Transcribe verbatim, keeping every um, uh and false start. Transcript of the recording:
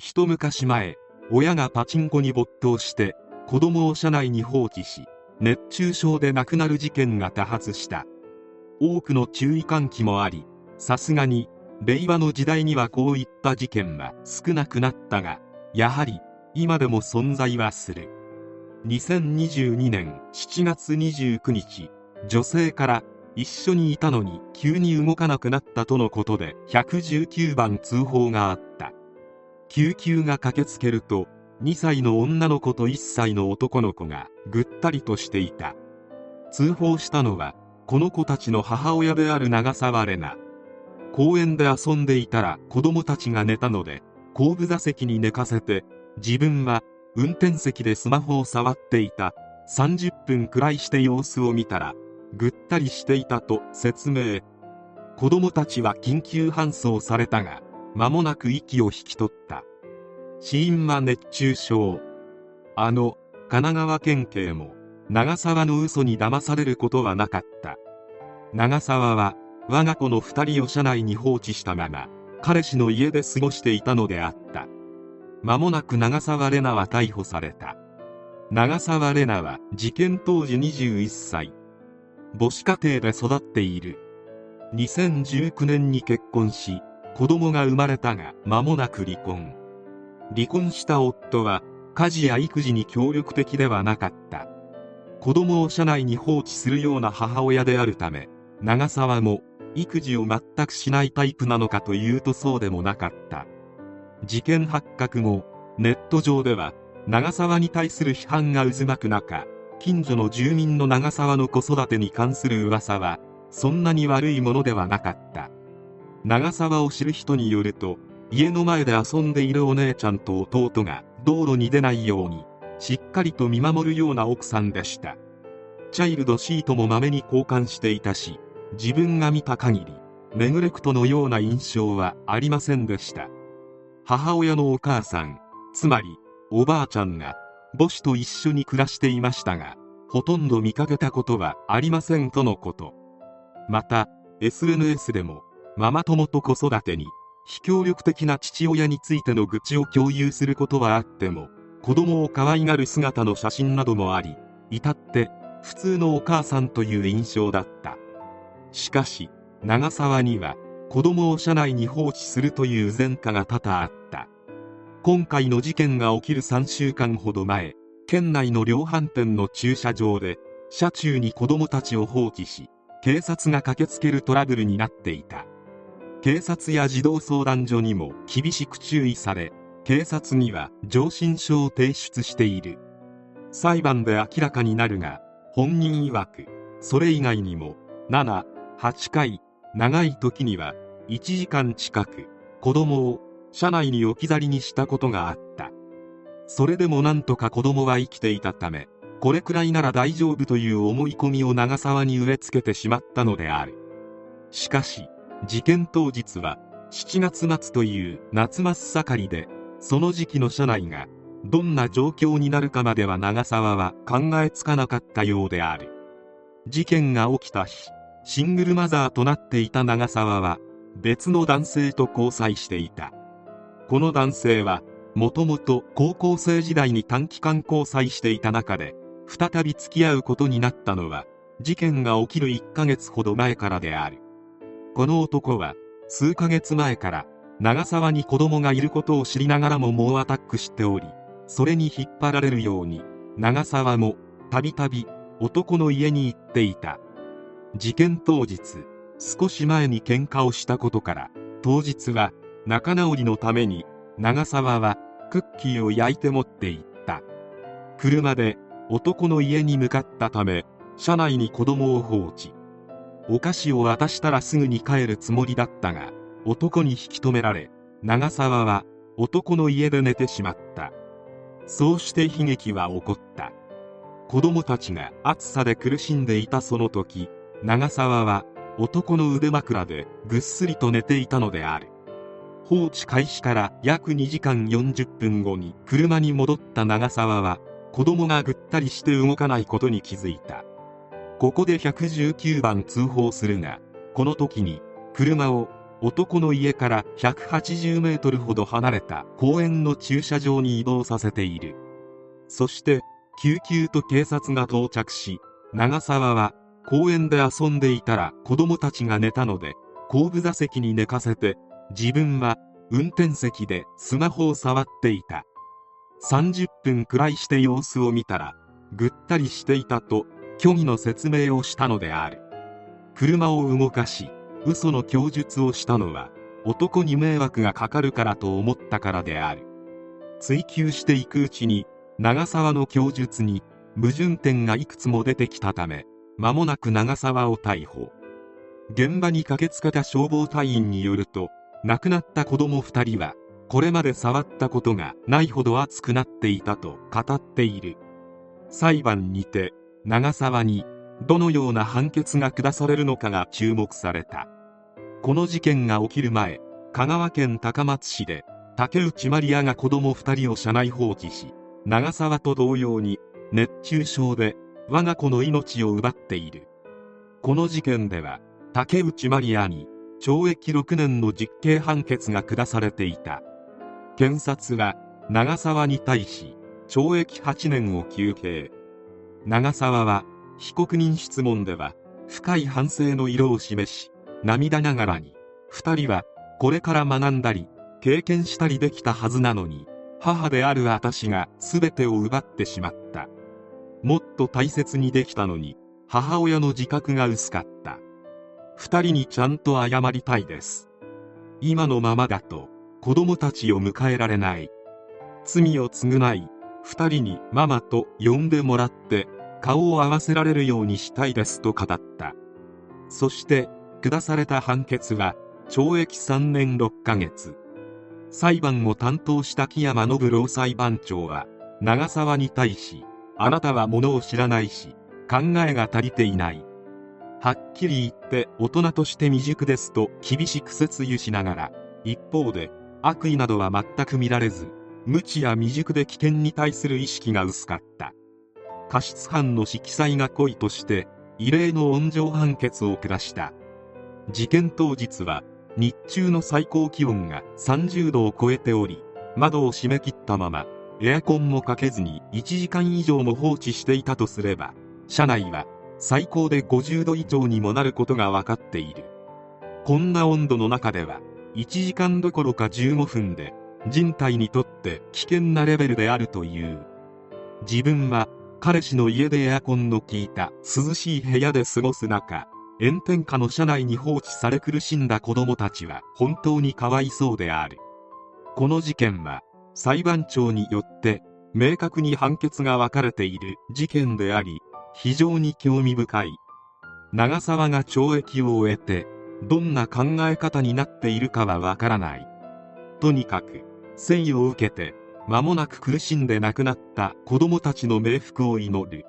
一昔前、親がパチンコに没頭して子供を車内に放置し熱中症で亡くなる事件が多発した。多くの注意喚起もあり、さすがに令和の時代にはこういった事件は少なくなったが、やはり今でも存在はする。にせんにじゅうにねんしちがつにじゅうくにち、女性から一緒にいたのに急に動かなくなったとのことでいちいちきゅうばん通報があった。救急が駆けつけると、にさいの女の子といっさいの男の子がぐったりとしていた。通報したのはこの子たちの母親である長沢玲奈。公園で遊んでいたら子供たちが寝たので後部座席に寝かせて、自分は運転席でスマホを触っていた。さんじゅっぷんくらいして様子を見たらぐったりしていたと説明。子供たちは緊急搬送されたが、間もなく息を引き取った。死因は熱中症。あの神奈川県警も長沢の嘘に騙されることはなかった。長沢は我が子のふたりを車内に放置したまま彼氏の家で過ごしていたのであった。間もなく長沢玲奈は逮捕された。長沢玲奈は事件当時にじゅういっさい、母子家庭で育っている。にせんじゅうきゅうねんに結婚し子供が生まれたが、間もなく離婚。離婚した夫は家事や育児に協力的ではなかった。子供を車内に放置するような母親であるため、長沢も育児を全くしないタイプなのかというとそうでもなかった。事件発覚後、ネット上では長沢に対する批判が渦巻く中、近所の住民の長沢の子育てに関する噂はそんなに悪いものではなかった。長沢を知る人によると、家の前で遊んでいるお姉ちゃんと弟が道路に出ないようにしっかりと見守るような奥さんでした。チャイルドシートもまめに交換していたし、自分が見た限りネグレクトのような印象はありませんでした。母親のお母さん、つまりおばあちゃんが母子と一緒に暮らしていましたが、ほとんど見かけたことはありませんとのこと。また エスエヌエス でもママ友と子育てに非協力的な父親についての愚痴を共有することはあっても、子供を可愛がる姿の写真などもあり、至って普通のお母さんという印象だった。しかし長沢には子供を車内に放置するという前科が多々あった。今回の事件が起きるさんしゅうかんほど前、県内の量販店の駐車場で車中に子供たちを放置し、警察が駆けつけるトラブルになっていた。警察や児童相談所にも厳しく注意され、警察には上申書を提出している。裁判で明らかになるが、本人曰くそれ以外にもなな、はちかい、長い時にはいちじかん近く子供を車内に置き去りにしたことがあった。それでもなんとか子供は生きていたため、これくらいなら大丈夫という思い込みを長沢に植え付けてしまったのである。しかし事件当日はしちがつまつという夏真っ盛りで、その時期の車内がどんな状況になるかまでは長沢は考えつかなかったようである。事件が起きた日、シングルマザーとなっていた長沢は別の男性と交際していた。この男性はもともと高校生時代に短期間交際していた中で、再び付き合うことになったのは事件が起きるいっかげつほど前からである。この男は数ヶ月前から長沢に子供がいることを知りながらも猛アタックしており、それに引っ張られるように長沢もたびたび男の家に行っていた。事件当日、少し前に喧嘩をしたことから、当日は仲直りのために長沢はクッキーを焼いて持って行った。車で男の家に向かったため、車内に子供を放置。お菓子を渡したらすぐに帰るつもりだったが、男に引き止められ、長沢は男の家で寝てしまった。そうして悲劇は起こった。子供たちが暑さで苦しんでいたその時、長沢は男の腕枕でぐっすりと寝ていたのである。放置開始から約にじかんよんじゅっぷんごに車に戻った長沢は、子供がぐったりして動かないことに気づいた。ここでいちいちきゅうばん通報するが、この時に車を男の家からひゃくはちじゅうメートルほど離れた公園の駐車場に移動させている。そして救急と警察が到着し、長澤は公園で遊んでいたら子供たちが寝たので後部座席に寝かせて、自分は運転席でスマホを触っていた。さんじゅっぷんくらいして様子を見たらぐったりしていたと虚偽の説明をしたのである。車を動かし嘘の供述をしたのは男に迷惑がかかるからと思ったからである。追及していくうちに長澤の供述に矛盾点がいくつも出てきたため、間もなく長澤を逮捕。現場に駆けつけた消防隊員によると、亡くなった子供ふたりはこれまで触ったことがないほど熱くなっていたと語っている。裁判にて長澤にどのような判決が下されるのかが注目された。この事件が起きる前、香川県高松市で竹内まりやが子供ふたりを車内放置し、長澤と同様に熱中症で我が子の命を奪っている。この事件では竹内まりやに懲役ろくねんの実刑判決が下されていた。検察は長澤に対し懲役はちねんを求刑。長澤は被告人質問では深い反省の色を示し、涙ながらに、ふたりはこれから学んだり経験したりできたはずなのに、母である私が全てを奪ってしまった。もっと大切にできたのに、母親の自覚が薄かった。ふたりにちゃんと謝りたいです。今のままだと子供たちを迎えられない。罪を償い、ふたりにママと呼んでもらって顔を合わせられるようにしたいですと語った。そして下された判決は懲役さんねんろっかげつ。裁判を担当した木山信郎裁判長は長澤に対し、あなたはものを知らないし考えが足りていない、はっきり言って大人として未熟ですと厳しく説諭しながら、一方で悪意などは全く見られず、無知や未熟で危険に対する意識が薄かった。過失犯の色彩が濃いとして異例の温情判決を下した。事件当日は日中の最高気温がさんじゅうどを超えており、窓を閉め切ったままエアコンもかけずにいちじかん以上も放置していたとすれば、車内は最高でごじゅうど以上にもなることが分かっている。こんな温度の中ではいちじかんどころかじゅうごふんで人体にとって危険なレベルであるという。自分は彼氏の家でエアコンの効いた涼しい部屋で過ごす中、炎天下の車内に放置され苦しんだ子供たちは本当にかわいそうである。この事件は裁判長によって明確に判決が分かれている事件であり、非常に興味深い。長澤が懲役を終えてどんな考え方になっているかは分からない。とにかく生を受けて間もなく苦しんで亡くなった子供たちの冥福を祈る。